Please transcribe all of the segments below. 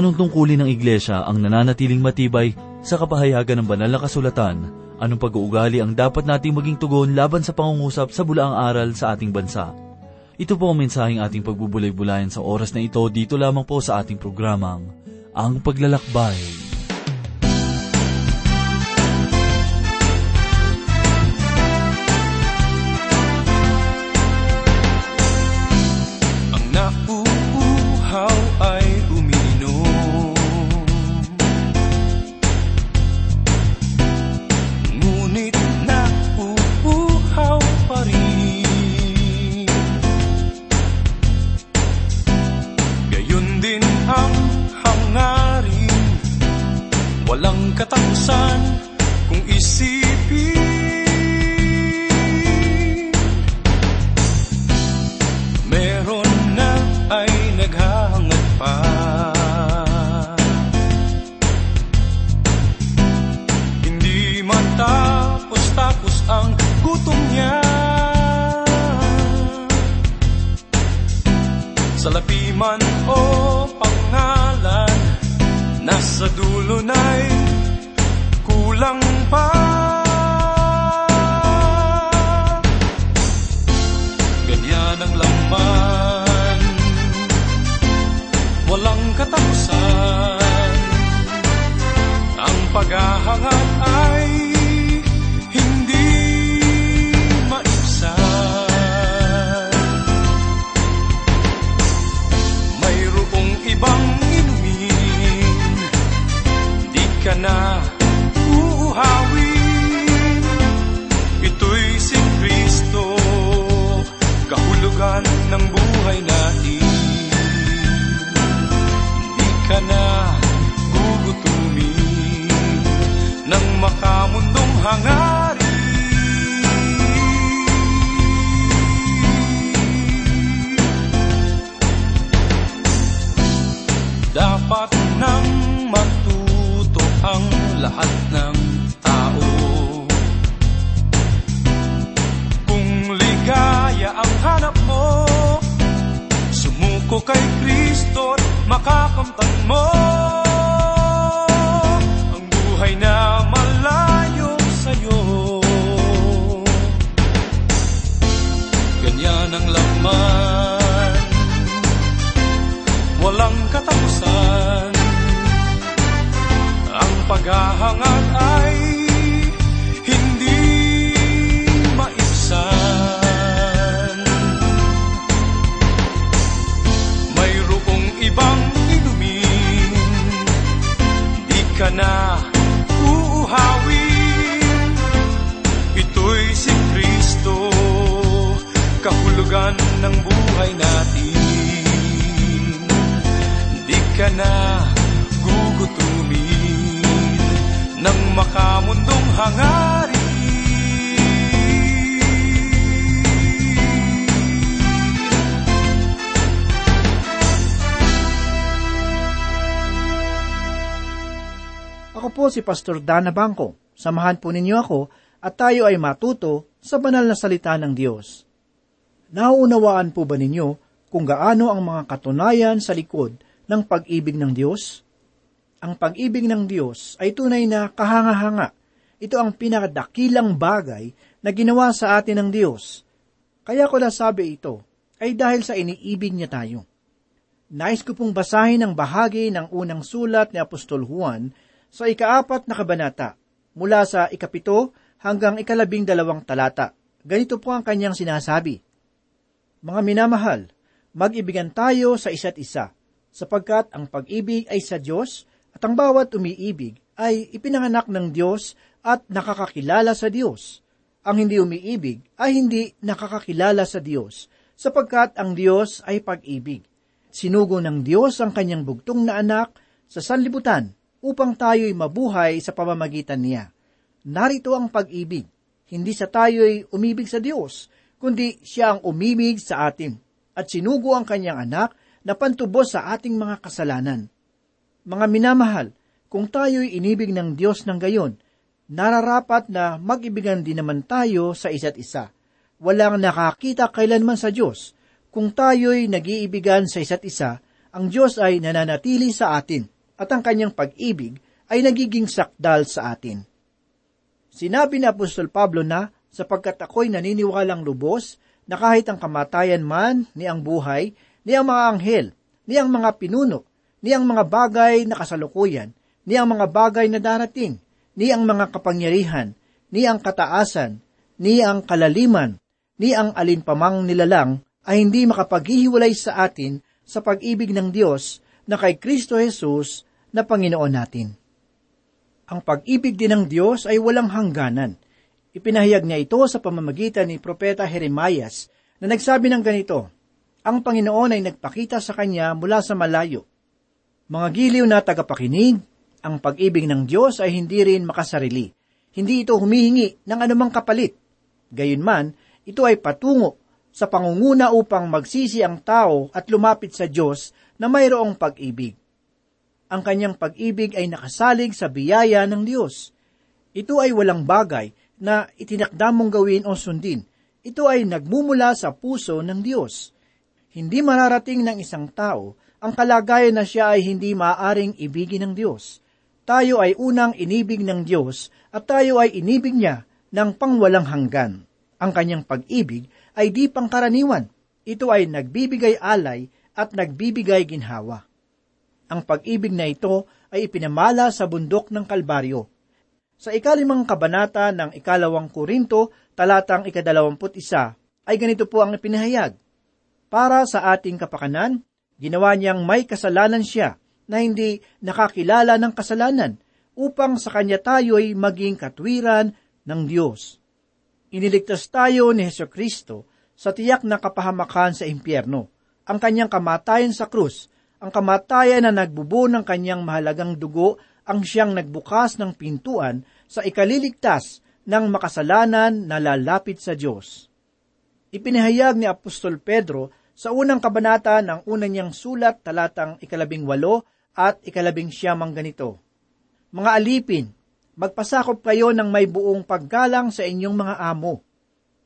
Anong tungkulin ng Iglesia ang nananatiling matibay sa kapahayagan ng banal na kasulatan? Anong pag-uugali ang dapat nating maging tugon laban sa pangungusap sa bulaang aral sa ating bansa? Ito po ang mensaheng ating pagbubulay-bulayan sa oras na ito dito lamang po sa ating programang, Ang Paglalakbay. Dapat nang matuto ang lahat ng tao kung ligaya ang hanap mo, sumuko kay Kristo at makakamtan mo ang buhay na malayo sa'yo. Ganyan ang laman, walang katapusan. Ang paghahangad ay hindi maibsan. Mayroong ibang inumin, di ka na uuhawin. Ito'y si Kristo, kahulugan ng buhay natin. Di ka na gugutumin ng makamundong hangarin. Ako po si Pastor Dana Bangko. Samahan po ninyo ako at tayo ay matuto sa banal na salita ng Diyos. Nauunawaan po ba ninyo kung gaano ang mga katunayan sa likod ng pag-ibig ng Diyos? Ang pag-ibig ng Diyos ay tunay na kahanga-hanga. Ito ang pinakadakilang bagay na ginawa sa atin ng Diyos. Kaya ko nasabi ito ay dahil sa iniibig niya tayo. Nais ko pong basahin ang bahagi ng unang sulat ni Apostol Juan sa 4 na kabanata, mula sa 7 hanggang 12 talata. Ganito po ang kanyang sinasabi. Mga minamahal, mag-ibigan tayo sa isa't isa, sapagkat ang pag-ibig ay sa Diyos at ang bawat umiibig ay ipinanganak ng Diyos at nakakakilala sa Diyos. Ang hindi umiibig ay hindi nakakakilala sa Diyos, sapagkat ang Diyos ay pag-ibig. Sinugo ng Diyos ang kanyang bugtong na anak sa sanlibutan upang tayo'y mabuhay sa pamamagitan niya. Narito ang pag-ibig, hindi sa tayo'y umibig sa Diyos, kundi siya ang umibig sa atin at sinugo ang kanyang anak na pantubos sa ating mga kasalanan. Mga minamahal, kung tayo'y inibig ng Diyos ng gayon, nararapat na mag-ibigan din naman tayo sa isa't isa. Walang nakakita kailanman sa Diyos kung tayo'y nag-iibigan sa isa't isa ang Diyos ay nananatili sa atin at ang kanyang pag-ibig ay nagiging sakdal sa atin. Sinabi ni Apostol Pablo na, sapagkat ako'y naniniwalang lubos na kahit ang kamatayan man, ni ang buhay, ni ang mga anghel, ni ang mga pinuno, ni ang mga bagay na kasalukuyan, ni ang mga bagay na darating, ni ang mga kapangyarihan, ni ang kataasan, ni ang kalaliman, ni ang alinpamang nilalang ay hindi makapaghihiwalay sa atin sa pag-ibig ng Diyos na kay Kristo Jesus na Panginoon natin. Ang pag-ibig din ng Diyos ay walang hangganan. Ipinahayag niya ito sa pamamagitan ni Propeta Jeremias na nagsabi ng ganito, ang Panginoon ay nagpakita sa kanya mula sa malayo. Mga giliw na tagapakinig, ang pag-ibig ng Diyos ay hindi rin makasarili. Hindi ito humihingi ng anumang kapalit. Gayunman, ito ay patungo sa pangunguna upang magsisi ang tao at lumapit sa Diyos na mayroong pag-ibig. Ang kanyang pag-ibig ay nakasalig sa biyaya ng Diyos. Ito ay walang bagay na itinakda mong gawin o sundin. Ito ay nagmumula sa puso ng Diyos. Hindi mararating ng isang tao ang kalagayan na siya ay hindi maaaring ibigin ng Diyos. Tayo ay unang inibig ng Diyos at tayo ay inibig niya ng pangwalang hanggan. Ang kanyang pag-ibig ay di pangkaraniwan. Ito ay nagbibigay alay at nagbibigay ginhawa. Ang pag-ibig na ito ay ipinamala sa bundok ng Kalbaryo. Sa 5 kabanata ng 2 Korinto, talatang 21, ay ganito po ang ipinahayag. Para sa ating kapakanan, ginawa niyang may kasalanan siya na hindi nakakilala ng kasalanan upang sa kanya tayo ay maging katwiran ng Diyos. Iniligtas tayo ni Hesukristo sa tiyak na kapahamakan sa impyerno, ang kanyang kamatayan sa krus, ang kamatayan na nagbubo ng kanyang mahalagang dugo ang siyang nagbukas ng pintuan sa ikaliligtas ng makasalanan na lalapit sa Diyos. Ipinahayag ni Apostol Pedro sa 1 kabanata ng una niyang sulat talatang 18 at 19 ganito. Mga alipin, magpasakop kayo ng may buong paggalang sa inyong mga amo,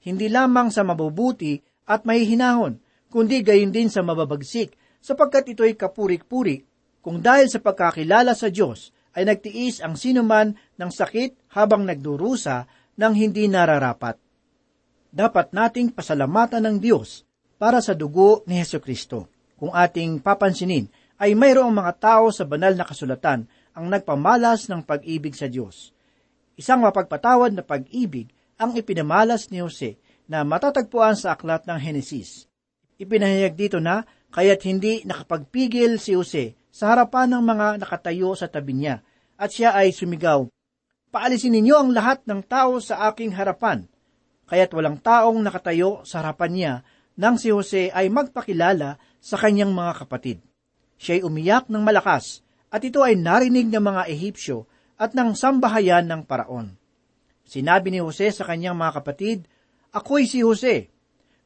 hindi lamang sa mabubuti at mahihinahon, kundi gayon din sa mababagsik, sapagkat ito'y kapurik-purik, kung dahil sa pagkakilala sa Diyos ay nagtiis ang sinuman ng sakit habang nagdurusa ng hindi nararapat. Dapat nating pasalamatan ng Diyos para sa dugo ni Hesukristo. Kung ating papansinin, ay mayroong mga tao sa banal na kasulatan ang nagpamalas ng pag-ibig sa Diyos. Isang mapagpatawad na pag-ibig ang ipinamalas ni Jose na matatagpuan sa aklat ng Henesis. Ipinahayag dito na, kaya't hindi nakapagpigil si Jose sa harapan ng mga nakatayo sa tabi niya, at siya ay sumigaw, paalisin ninyo ang lahat ng tao sa aking harapan. Kaya't walang taong nakatayo sa harapan niya nang si Jose ay magpakilala sa kanyang mga kapatid. Siya'y umiyak ng malakas, at ito ay narinig ng mga Ehipsyo at ng sambahayan ng paraon. Sinabi ni Jose sa kanyang mga kapatid, ako'y si Jose.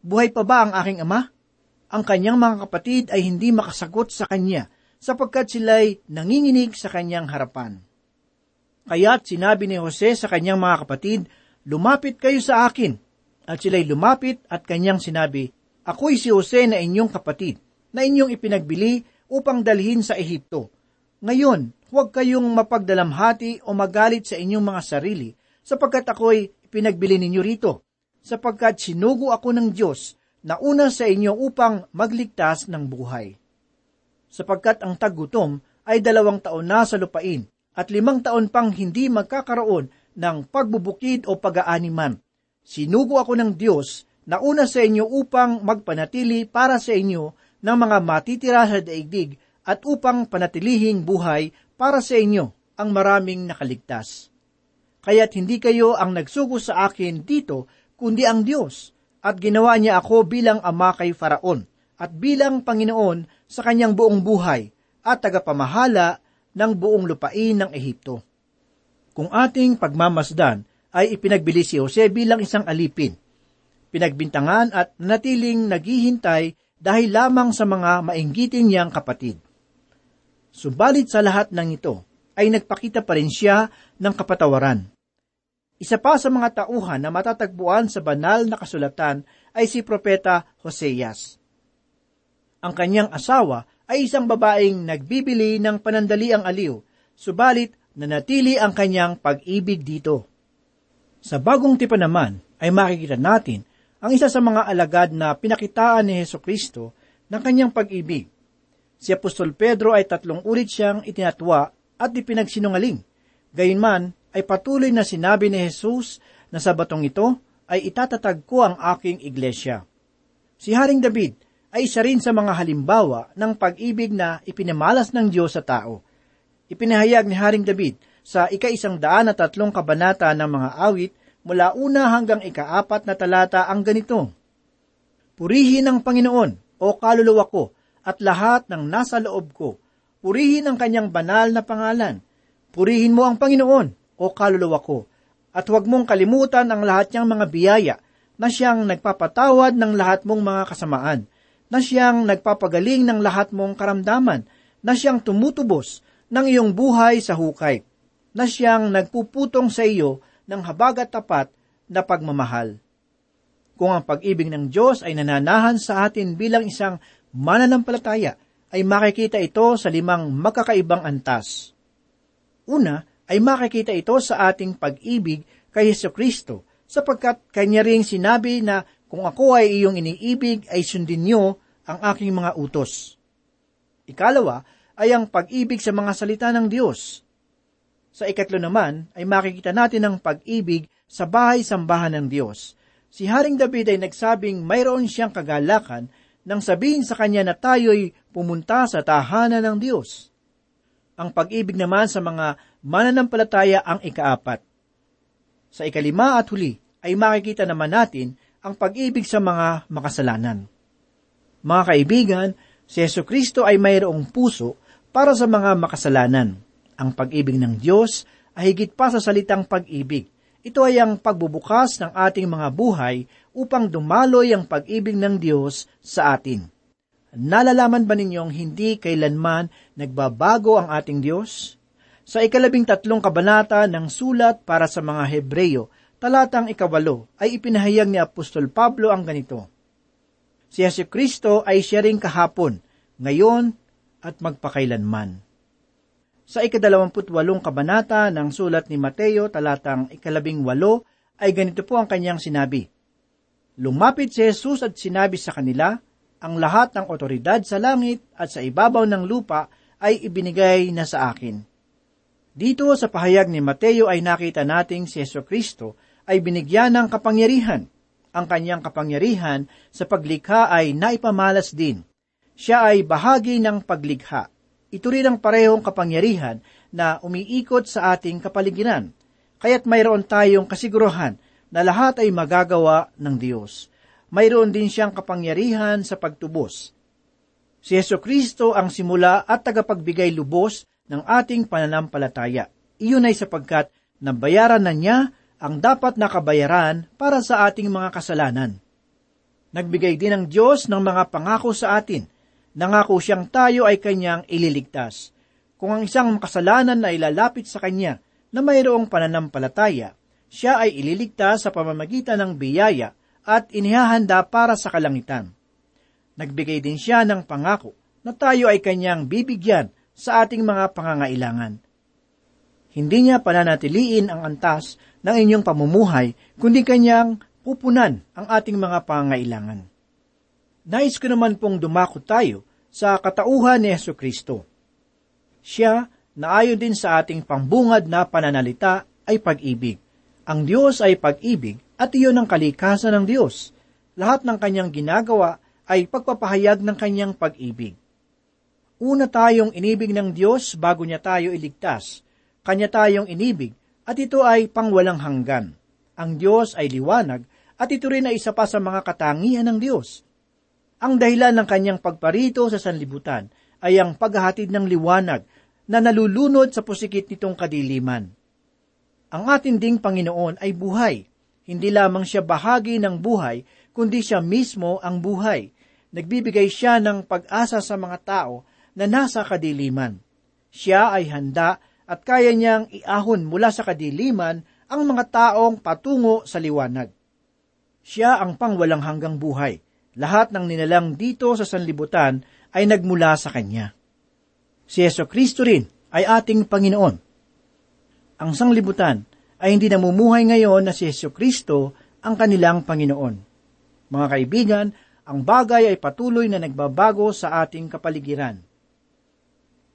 Buhay pa ba ang aking ama? Ang kanyang mga kapatid ay hindi makasagot sa kanya, sapagkat sila'y nanginginig sa kanyang harapan. Kaya't sinabi ni Jose sa kanyang mga kapatid, lumapit kayo sa akin. At sila'y lumapit at kanyang sinabi, ako'y si Jose na inyong kapatid, na inyong ipinagbili upang dalhin sa Ehipto. Ngayon, huwag kayong mapagdalamhati o magalit sa inyong mga sarili, sapagkat ako'y pinagbili ninyo rito, sapagkat sinugo ako ng Diyos na una sa inyo upang magligtas ng buhay. Sapagkat ang taggutom ay 2 taon na sa lupain, at 5 taon pang hindi magkakaroon ng pagbubukid o pag-aaniman. Sinugo ako ng Diyos na una sa inyo upang magpanatili para sa inyo ng mga matitira sa daigdig, at upang panatilihing buhay para sa inyo ang maraming nakaligtas. Kaya't hindi kayo ang nagsugo sa akin dito, kundi ang Diyos, at ginawa niya ako bilang ama kay Faraon, at bilang Panginoon sa kanyang buong buhay, at tagapamahala ng buong lupain ng Ehipto. Kung ating pagmamasdan ay ipinagbili si Jose bilang isang alipin, pinagbintangan at natiling naghihintay dahil lamang sa mga mainggiting niyang kapatid. Subalit sa lahat ng ito, ay nagpakita pa rin siya ng kapatawaran. Isa pa sa mga tauhan na matatagpuan sa banal na kasulatan ay si Propeta Hoseas. Ang kanyang asawa ay isang babaeng nagbibili ng panandaliang aliw, subalit nanatili ang kanyang pag-ibig dito. Sa bagong tipan naman ay makikita natin ang isa sa mga alagad na pinakitaan ni Hesukristo ng kanyang pag-ibig. Si Apostol Pedro ay 3 ulit siyang itinatwa at ipinagsinungaling. Gayunman ay patuloy na sinabi ni Jesus na sa batong ito ay itatatag ko ang aking iglesia. Si Haring David ay isa rin sa mga halimbawa ng pag-ibig na ipinamalas ng Diyos sa tao. Ipinahayag ni Haring David sa 113 kabanata ng mga awit mula una hanggang 4 na talata ang ganito, "Purihin ang Panginoon, o kaluluwa ko, at lahat ng nasa loob ko. Purihin ang kanyang banal na pangalan. Purihin mo ang Panginoon, o kaluluwa ko, at huwag mong kalimutan ang lahat niyang mga biyaya na siyang nagpapatawad ng lahat mong mga kasamaan, na siyang nagpapagaling ng lahat mong karamdaman, na siyang tumutubos ng iyong buhay sa hukay, na siyang nagpuputong sa iyo ng habag at tapat na pagmamahal." Kung ang pag-ibig ng Diyos ay nananahan sa atin bilang isang mananampalataya, ay makikita ito sa 5 magkakaibang antas. Una, ay makikita ito sa ating pag-ibig kay Hesukristo, sapagkat kanya ring sinabi na, "Kung ako ay iyong iniibig, ay sundin niyo ang aking mga utos." Ikalawa ay ang pag-ibig sa mga salita ng Diyos. Sa 4 naman ay makikita natin ang pag-ibig sa bahay-sambahan ng Diyos. Si Haring David ay nagsabing mayroon siyang kagalakan nang sabihin sa kanya na tayo'y pumunta sa tahanan ng Diyos. Ang pag-ibig naman sa mga mananampalataya ang 4. Sa 5 at huli ay makikita naman natin ang pag-ibig sa mga makasalanan. Mga kaibigan, si Hesukristo ay mayroong puso para sa mga makasalanan. Ang pag-ibig ng Diyos ay higit pa sa salitang pag-ibig. Ito ay ang pagbubukas ng ating mga buhay upang dumaloy ang pag-ibig ng Diyos sa atin. Nalalaman ba ninyong hindi kailanman nagbabago ang ating Diyos? Sa 13 kabanata ng sulat para sa mga Hebreyo, talatang 8 ay ipinahayag ni Apostol Pablo ang ganito, "Si Hesukristo ay siya ring kahapon, ngayon at magpakailanman." Sa 28 kabanata ng sulat ni Mateo, talatang 18, ay ganito po ang kanyang sinabi, "Lumapit si Jesus at sinabi sa kanila, ang lahat ng otoridad sa langit at sa ibabaw ng lupa ay ibinigay na sa akin." Dito sa pahayag ni Mateo ay nakita nating si Hesukristo ay binigyan ng kapangyarihan. Ang kanyang kapangyarihan sa paglikha ay naipamalas din. Siya ay bahagi ng paglikha. Ito rin ang parehong kapangyarihan na umiikot sa ating kapaligiran. Kaya't mayroon tayong kasiguruhan na lahat ay magagawa ng Diyos. Mayroon din siyang kapangyarihan sa pagtubos. Si Hesukristo ang simula at tagapagbigay lubos ng ating pananampalataya. Iyon ay sapagkat nabayaran na niya ang dapat nakabayaran para sa ating mga kasalanan. Nagbigay din ang Diyos ng mga pangako sa atin. Nangako siyang tayo ay kanyang ililigtas. Kung ang isang kasalanan na ilalapit sa kanya na mayroong pananampalataya, siya ay ililigtas sa pamamagitan ng biyaya at inihahanda para sa kalangitan. Nagbigay din siya ng pangako na tayo ay kanyang bibigyan sa ating mga pangangailangan. Hindi niya pananatiliin ang antas ng inyong pamumuhay, kundi kanyang pupunan ang ating mga pangangailangan. Nais ko naman pong dumako tayo sa katauhan ni Hesukristo. Siya, na ayon din sa ating pambungad na pananalita, ay pag-ibig. Ang Diyos ay pag-ibig at iyon ang kalikasan ng Diyos. Lahat ng kanyang ginagawa ay pagpapahayag ng kanyang pag-ibig. Una tayong inibig ng Diyos bago niya tayo iligtas. Kanya tayong inibig, at ito ay pangwalang hanggan. Ang Diyos ay liwanag, at ito rin ay isa pa sa mga katangian ng Diyos. Ang dahilan ng kanyang pagparito sa sanlibutan ay ang paghahatid ng liwanag na nalulunod sa pusikit nitong kadiliman. Ang ating ding Panginoon ay buhay. Hindi lamang siya bahagi ng buhay, kundi siya mismo ang buhay. Nagbibigay siya ng pag-asa sa mga tao na nasa kadiliman. Siya ay handa at kaya niyang iahon mula sa kadiliman ang mga taong patungo sa liwanag. Siya ang pangwalang hanggang buhay. Lahat ng nilalang dito sa sanlibutan ay nagmula sa Kanya. Si Hesukristo rin ay ating Panginoon. Ang sanlibutan ay hindi namumuhay ngayon na si Hesukristo ang kanilang Panginoon. Mga kaibigan, ang bagay ay patuloy na nagbabago sa ating kapaligiran.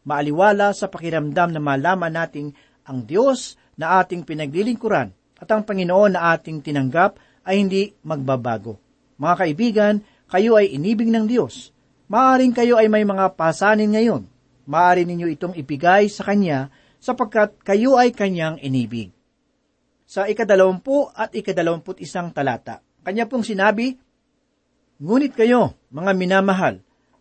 Maaliwala sa pakiramdam na malaman nating ang Diyos na ating pinaglilingkuran at ang Panginoon na ating tinanggap ay hindi magbabago. Mga kaibigan, kayo ay inibig ng Diyos. Maaaring kayo ay may mga pasanin ngayon. Maaari ninyo itong ibigay sa Kanya sapagkat kayo ay Kanyang inibig. Sa 20 at 21 talata, Kanya pong sinabi, "Ngunit kayo, mga minamahal,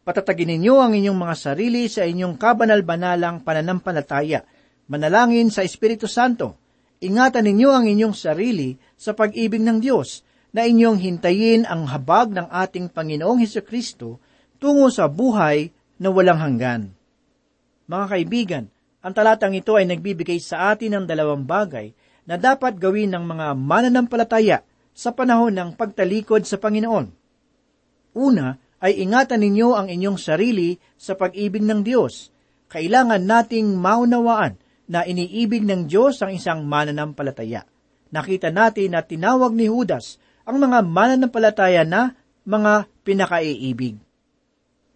patatagin ninyo ang inyong mga sarili sa inyong kabanal-banalang pananampalataya, manalangin sa Espiritu Santo. Ingatan ninyo ang inyong sarili sa pag-ibig ng Diyos, na inyong hintayin ang habag ng ating Panginoong Hesukristo tungo sa buhay na walang hanggan." Mga kaibigan, ang talatang ito ay nagbibigay sa atin ng dalawang bagay na dapat gawin ng mga mananampalataya sa panahon ng pagtalikod sa Panginoon. Una, ay ingatan ninyo ang inyong sarili sa pag-ibig ng Diyos. Kailangan nating maunawaan na iniibig ng Diyos ang isang mananampalataya. Nakita natin na tinawag ni Judas ang mga mananampalataya na mga pinakaiibig.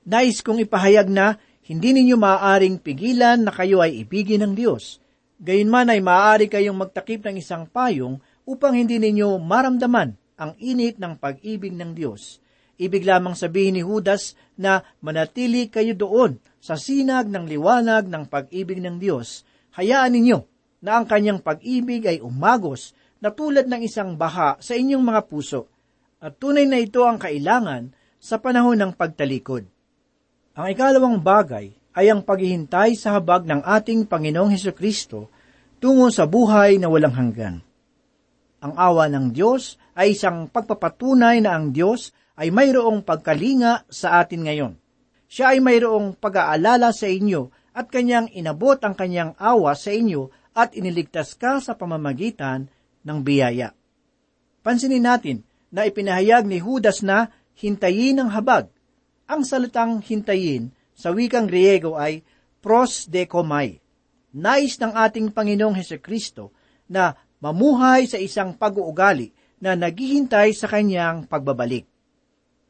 Nais kong ipahayag na hindi ninyo maaaring pigilan na kayo ay ibigin ng Diyos. Gayunman ay maaari kayong magtakip ng isang payong upang hindi ninyo maramdaman ang init ng pag-ibig ng Diyos. Ibig lamang sabihin ni Judas na manatili kayo doon sa sinag ng liwanag ng pag-ibig ng Diyos. Hayaan ninyo na ang Kanyang pag-ibig ay umagos na tulad ng isang baha sa inyong mga puso, at tunay na ito ang kailangan sa panahon ng pagtalikod. Ang ikalawang bagay ay ang paghihintay sa habag ng ating Panginoong Hesukristo tungo sa buhay na walang hanggan. Ang awa ng Diyos ay isang pagpapatunay na ang Diyos ay mayroong pagkalinga sa atin ngayon. Siya ay mayroong pag-aalala sa inyo at Kanyang inabot ang Kanyang awa sa inyo at iniligtas ka sa pamamagitan ng biyaya. Pansinin natin na ipinahayag ni Judas na hintayin ang habag. Ang salitang hintayin sa wikang Griego ay prosdekomai. Nais ng ating Panginoong Hesukristo na mamuhay sa isang pag-uugali na naghihintay sa Kanyang pagbabalik.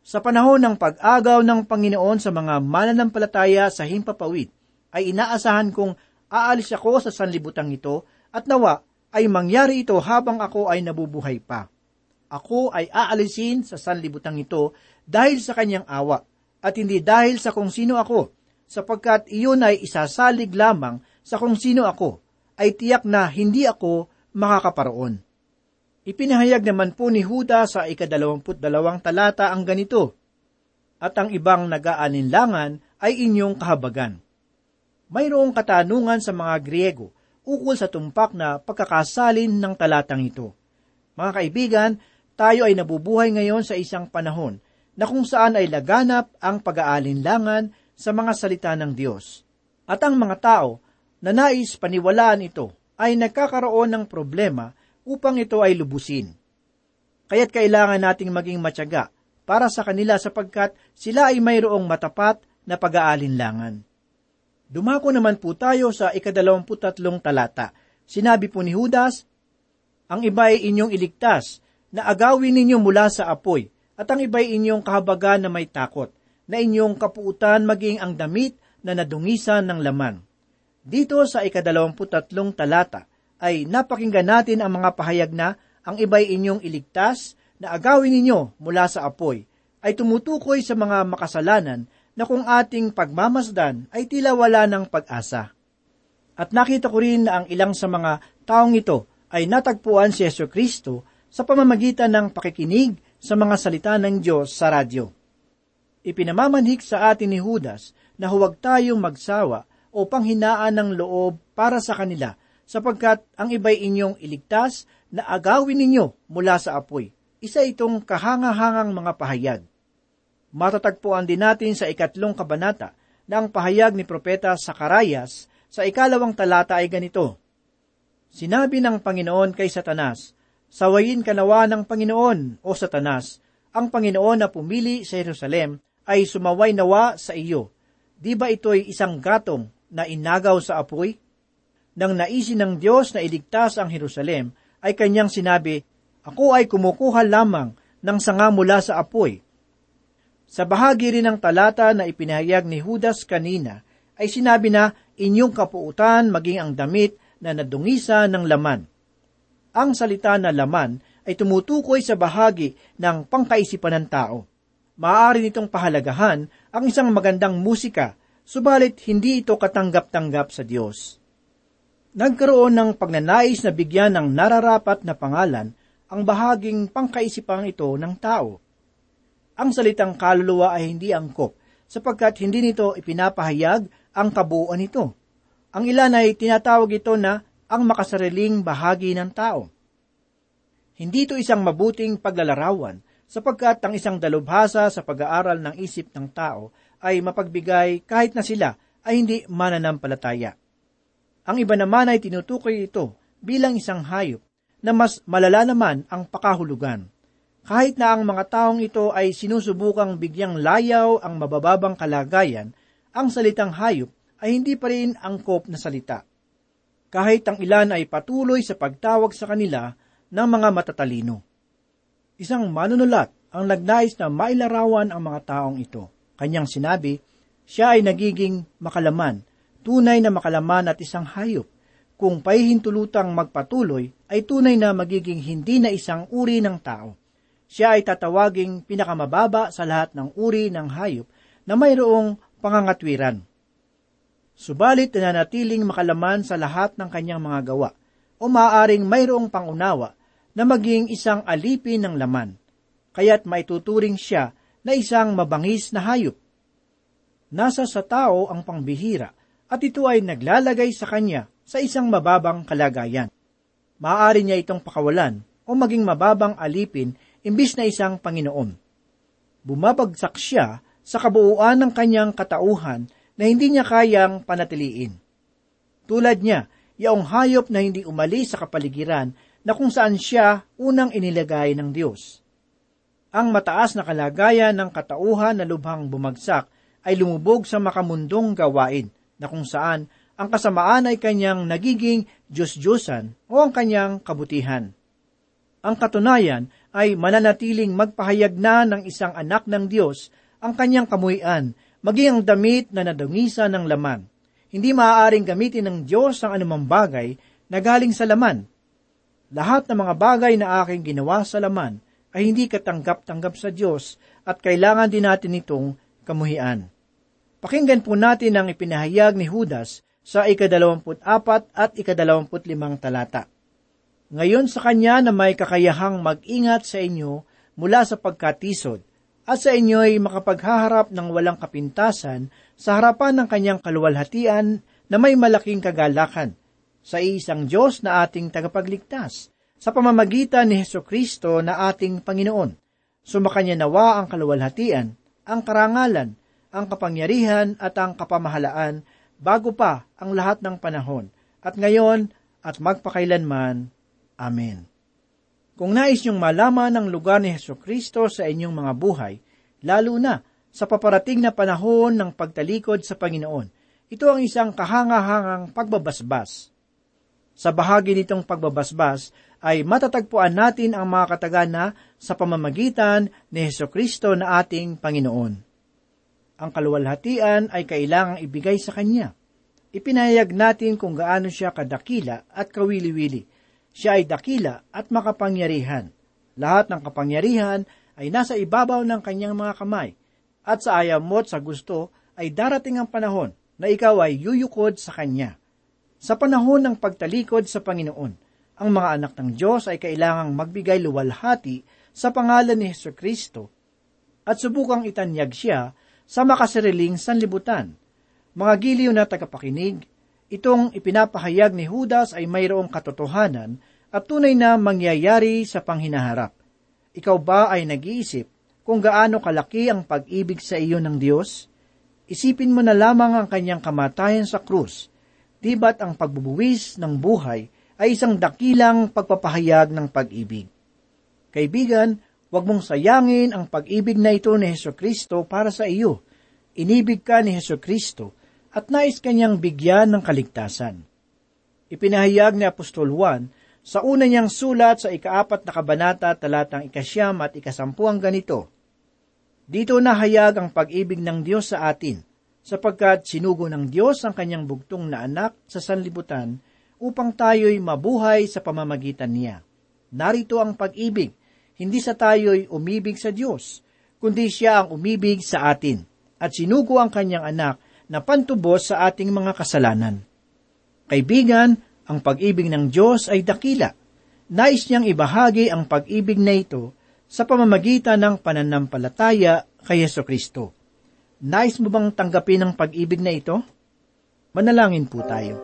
Sa panahon ng pag-agaw ng Panginoon sa mga mananampalataya sa himpapawid, ay inaasahan kong aalis ako sa sanlibutan ito at nawa ay mangyari ito habang ako ay nabubuhay pa. Ako ay aalisin sa sanlibutan ito dahil sa Kanyang awa at hindi dahil sa kung sino ako, sapagkat iyon ay isasalig lamang sa kung sino ako, ay tiyak na hindi ako makakaparoon. Ipinahayag naman po ni Judas sa 22 talata ang ganito, "At ang ibang nag-aalinlangan ay inyong kahabagan." Mayroong katanungan sa mga Griego ukol sa tumpak na pagkakasalin ng talatang ito. Mga kaibigan, tayo ay nabubuhay ngayon sa isang panahon na kung saan ay laganap ang pag-aalinlangan sa mga salita ng Diyos. At ang mga tao na nais paniwalaan ito ay nagkakaroon ng problema upang ito ay lubusin. Kaya't kailangan nating maging matyaga para sa kanila sapagkat sila ay mayroong matapat na pag-aalinlangan. Dumako naman po tayo sa 23 talata. Sinabi po ni Judas, "Ang iba'y inyong iligtas, na agawin ninyo mula sa apoy, at ang iba'y inyong kahabagan na may takot, na inyong kapuutan maging ang damit na nadungisan ng laman." Dito sa 23 talata ay napakinggan natin ang mga pahayag na ang iba'y inyong iligtas, na agawin ninyo mula sa apoy, ay tumutukoy sa mga makasalanan na kung ating pagmamasdan ay tila wala ng pag-asa. At nakita ko rin na ang ilang sa mga taong ito ay natagpuan si Hesukristo sa pamamagitan ng pakikinig sa mga salita ng Diyos sa radyo. Ipinamamanhik sa atin ni Judas na huwag tayong magsawa o panghinaan ng loob para sa kanila, sapagkat ang iba'y inyong iligtas na agawin ninyo mula sa apoy. Isa itong kahangahangang mga pahayag. Matatagpuan din natin sa 3 na ang pahayag ni Propeta Sakarias sa 2 talata ay ganito, "Sinabi ng Panginoon kay Satanas, sawayin ka nawa ng Panginoon, o Satanas, ang Panginoon na pumili sa Jerusalem ay sumaway nawa sa iyo. Di ba ito'y isang gatong na inagaw sa apoy? Nang naisin ng Diyos na iligtas ang Jerusalem, ay kanyang sinabi, Ako ay kumukuha lamang ng sanga mula sa apoy. Sa bahagi rin ng talata na ipinahayag ni Judas kanina, ay sinabi na inyong kapuutan maging ang damit na nadungisa ng laman. Ang salita na laman ay tumutukoy sa bahagi ng pangkaisipan ng tao. Maaari nitong pahalagahan ang isang magandang musika, subalit hindi ito katanggap-tanggap sa Diyos. Nagkaroon ng pagnanais na bigyan ng nararapat na pangalan ang bahaging pangkaisipang ito ng tao. Ang salitang kaluluwa ay hindi angkop, sapagkat hindi nito ipinapahayag ang kabuuan nito. Ang ilan ay tinatawag ito na ang makasariling bahagi ng tao. Hindi ito isang mabuting paglalarawan, sapagkat ang isang dalubhasa sa pag-aaral ng isip ng tao ay mapagbigay kahit na sila ay hindi mananampalataya. Ang iba naman ay tinutukoy ito bilang isang hayop na mas malala naman ang pakahulugan. Kahit na ang mga taong ito ay sinusubukang bigyang layaw ang mabababang kalagayan, ang salitang hayop ay hindi pa rin angkop na salita. Kahit ang ilan ay patuloy sa pagtawag sa kanila ng mga matatalino. Isang manunulat ang nagnais na mailarawan ang mga taong ito. Kanyang sinabi, siya ay nagiging makalaman, tunay na makalaman at isang hayop. Kung paihintulutang magpatuloy, ay tunay na magiging hindi na isang uri ng tao. Siya ay tatawaging pinakamababa sa lahat ng uri ng hayop na mayroong pangangatwiran. Subalit nananatiling makalaman sa lahat ng kanyang mga gawa, o maaaring mayroong pangunawa na maging isang alipin ng laman, kaya't maituturing siya na isang mabangis na hayop. Nasa sa tao ang pangbihira, at ito ay naglalagay sa kanya sa isang mababang kalagayan. Maaari niya itong pakawalan o maging mababang alipin imbis na isang Panginoon. Bumabagsak siya sa kabuuan ng kanyang katauhan na hindi niya kayang panatiliin. Tulad niya, yaong hayop na hindi umalis sa kapaligiran na kung saan siya unang inilagay ng Diyos. Ang mataas na kalagayan ng katauhan na lubhang bumagsak ay lumubog sa makamundong gawain na kung saan ang kasamaan ay kanyang nagiging Diyos-Diyosan o ang kanyang kabutihan. Ang katunayan ay mananatiling magpahayag na ng isang anak ng Diyos ang kanyang kamuhian, maging ang damit na nadungisa ng laman. Hindi maaaring gamitin ng Diyos ang anumang bagay na galing sa laman. Lahat ng mga bagay na aking ginawa sa laman ay hindi katanggap-tanggap sa Diyos at kailangan din natin itong kamuhian. Pakinggan po natin ang ipinahayag ni Judas sa 24 at 25 talata. Ngayon sa kanya na may kakayahang mag-ingat sa inyo mula sa pagkatisod at sa inyo'y makapaghaharap ng walang kapintasan sa harapan ng kanyang kaluwalhatian na may malaking kagalakan sa iisang Diyos na ating tagapagligtas, sa pamamagitan ni Hesukristo na ating Panginoon. Sumakanya nawa ang kaluwalhatian, ang karangalan, ang kapangyarihan at ang kapamahalaan bago pa ang lahat ng panahon, at ngayon at magpakailanman. Amen. Kung nais niyong malaman ang lugar ni Hesukristo sa inyong mga buhay, lalo na sa paparating na panahon ng pagtalikod sa Panginoon, ito ang isang kahangahangang pagbabasbas. Sa bahagi nitong pagbabasbas ay matatagpuan natin ang mga katagana sa pamamagitan ni Hesukristo na ating Panginoon. Ang kaluwalhatian ay kailangang ibigay sa Kanya. Ipinahayag natin kung gaano siya kadakila at kawili-wili. Siya ay dakila at makapangyarihan. Lahat ng kapangyarihan ay nasa ibabaw ng kanyang mga kamay, at sa ayaw mo't sa gusto ay darating ang panahon na ikaw ay yuyukod sa kanya. Sa panahon ng pagtalikod sa Panginoon, ang mga anak ng Diyos ay kailangang magbigay luwalhati sa pangalan ni Hesukristo at subukang itanyag siya sa makasariling sanlibutan. Mga giliw na tagapakinig, itong ipinapahayag ni Judas ay mayroong katotohanan at tunay na mangyayari sa panghinaharap. Ikaw ba ay nag-iisip kung gaano kalaki ang pag-ibig sa iyo ng Diyos? Isipin mo na lamang ang kanyang kamatayan sa krus. Di ba't ang pagbubuwis ng buhay ay isang dakilang pagpapahayag ng pag-ibig? Kaibigan, Huwag mong sayangin ang pag-ibig na ito ni Hesukristo para sa iyo. Inibig ka ni Hesukristo at nais kanyang bigyan ng kaligtasan. Ipinahayag ni Apostol Juan sa una niyang sulat sa 4 na kabanata, talatang 9 at 10 ganito. Dito nahayag ang pag-ibig ng Diyos sa atin, sapagkat sinugo ng Diyos ang kanyang bugtong na anak sa sanlibutan upang tayo'y mabuhay sa pamamagitan niya. Narito ang pag-ibig, hindi sa tayo'y umibig sa Diyos, kundi siya ang umibig sa atin, at sinugo ang kanyang anak na pantubos sa ating mga kasalanan. Kaibigan, ang pag-ibig ng Diyos ay dakila. Nais niyang ibahagi ang pag-ibig na ito sa pamamagitan ng pananampalataya kay Hesukristo. Nais mo bang tanggapin ang pag-ibig na ito? Manalangin po tayo.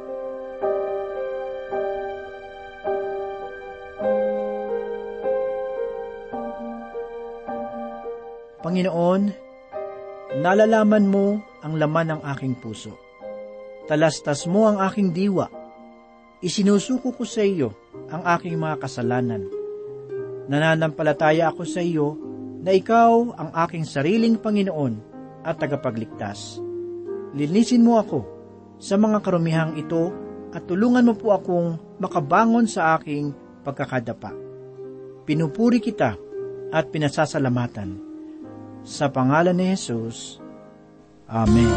Panginoon, nalalaman mo ang laman ng aking puso. Talastas mo ang aking diwa. Isinusuko ko sa iyo ang aking mga kasalanan. Nananampalataya ako sa iyo na ikaw ang aking sariling Panginoon at tagapagligtas. Linisin mo ako sa mga karumihang ito at tulungan mo po akong makabangon sa aking pagkakadapa. Pinupuri kita at pinasasalamatan. Sa pangalan ni Jesus, Amen.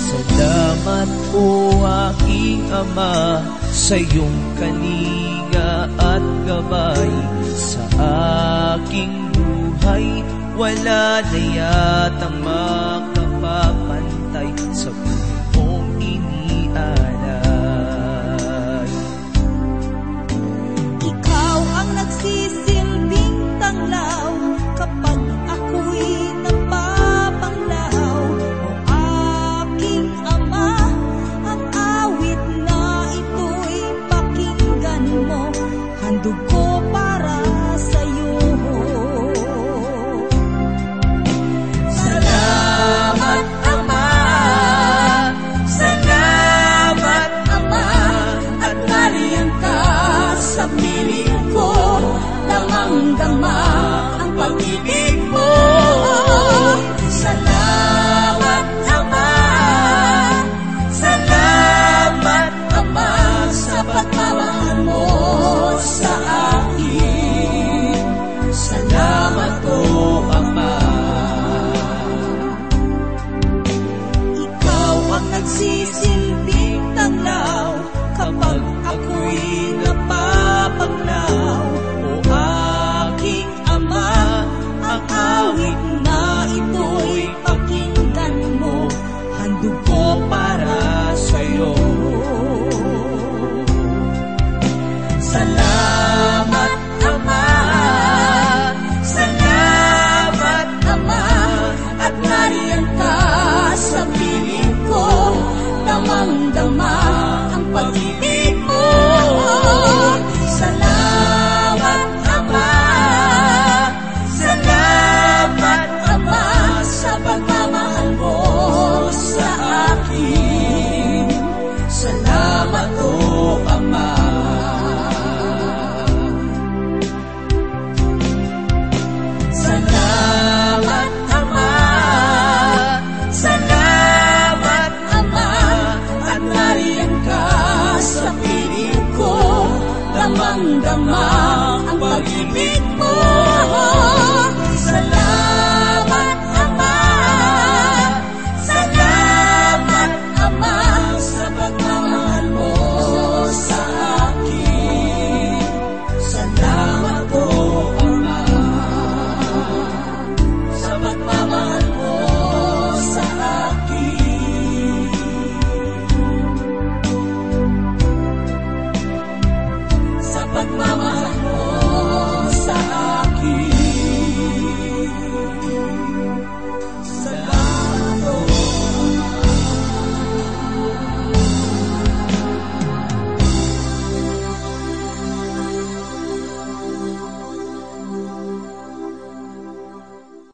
Salamat po aking Ama sa iyong kalinga at gabay sa aking buhay. Wala na yatang makapapantay sa buhay kong inialay. Ikaw ang nagsi